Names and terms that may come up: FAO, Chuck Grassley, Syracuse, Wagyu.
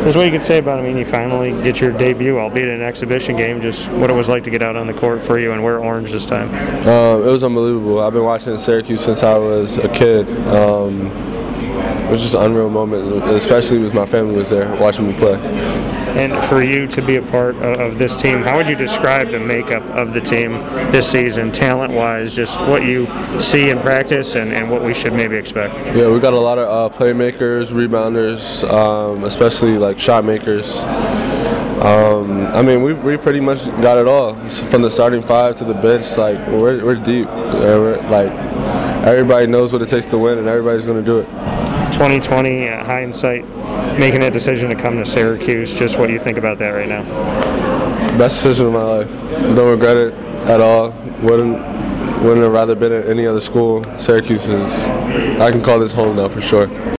There's what you could say about him. I mean, you finally get your debut, albeit in an exhibition game, just what it was like to get out on the court for you and wear orange this time. It was unbelievable. I've been watching Syracuse since I was a kid. It was just an unreal moment, especially because my family was there watching me play. And for you to be a part of this team, how would you describe the makeup of the team this season, talent-wise, just what you see in practice and what we should maybe expect? Yeah, we got a lot of playmakers, rebounders, especially like shot makers. I mean, we pretty much got it all, from the starting five to the bench. Like, we're deep. Everybody knows what it takes to win, and everybody's going to do it. 2020, hindsight, making that decision to come to Syracuse, just what do you think about that right now? Best decision of my life. Don't regret it at all. Wouldn't have rather been at any other school. Syracuse is, I can call this home now for sure.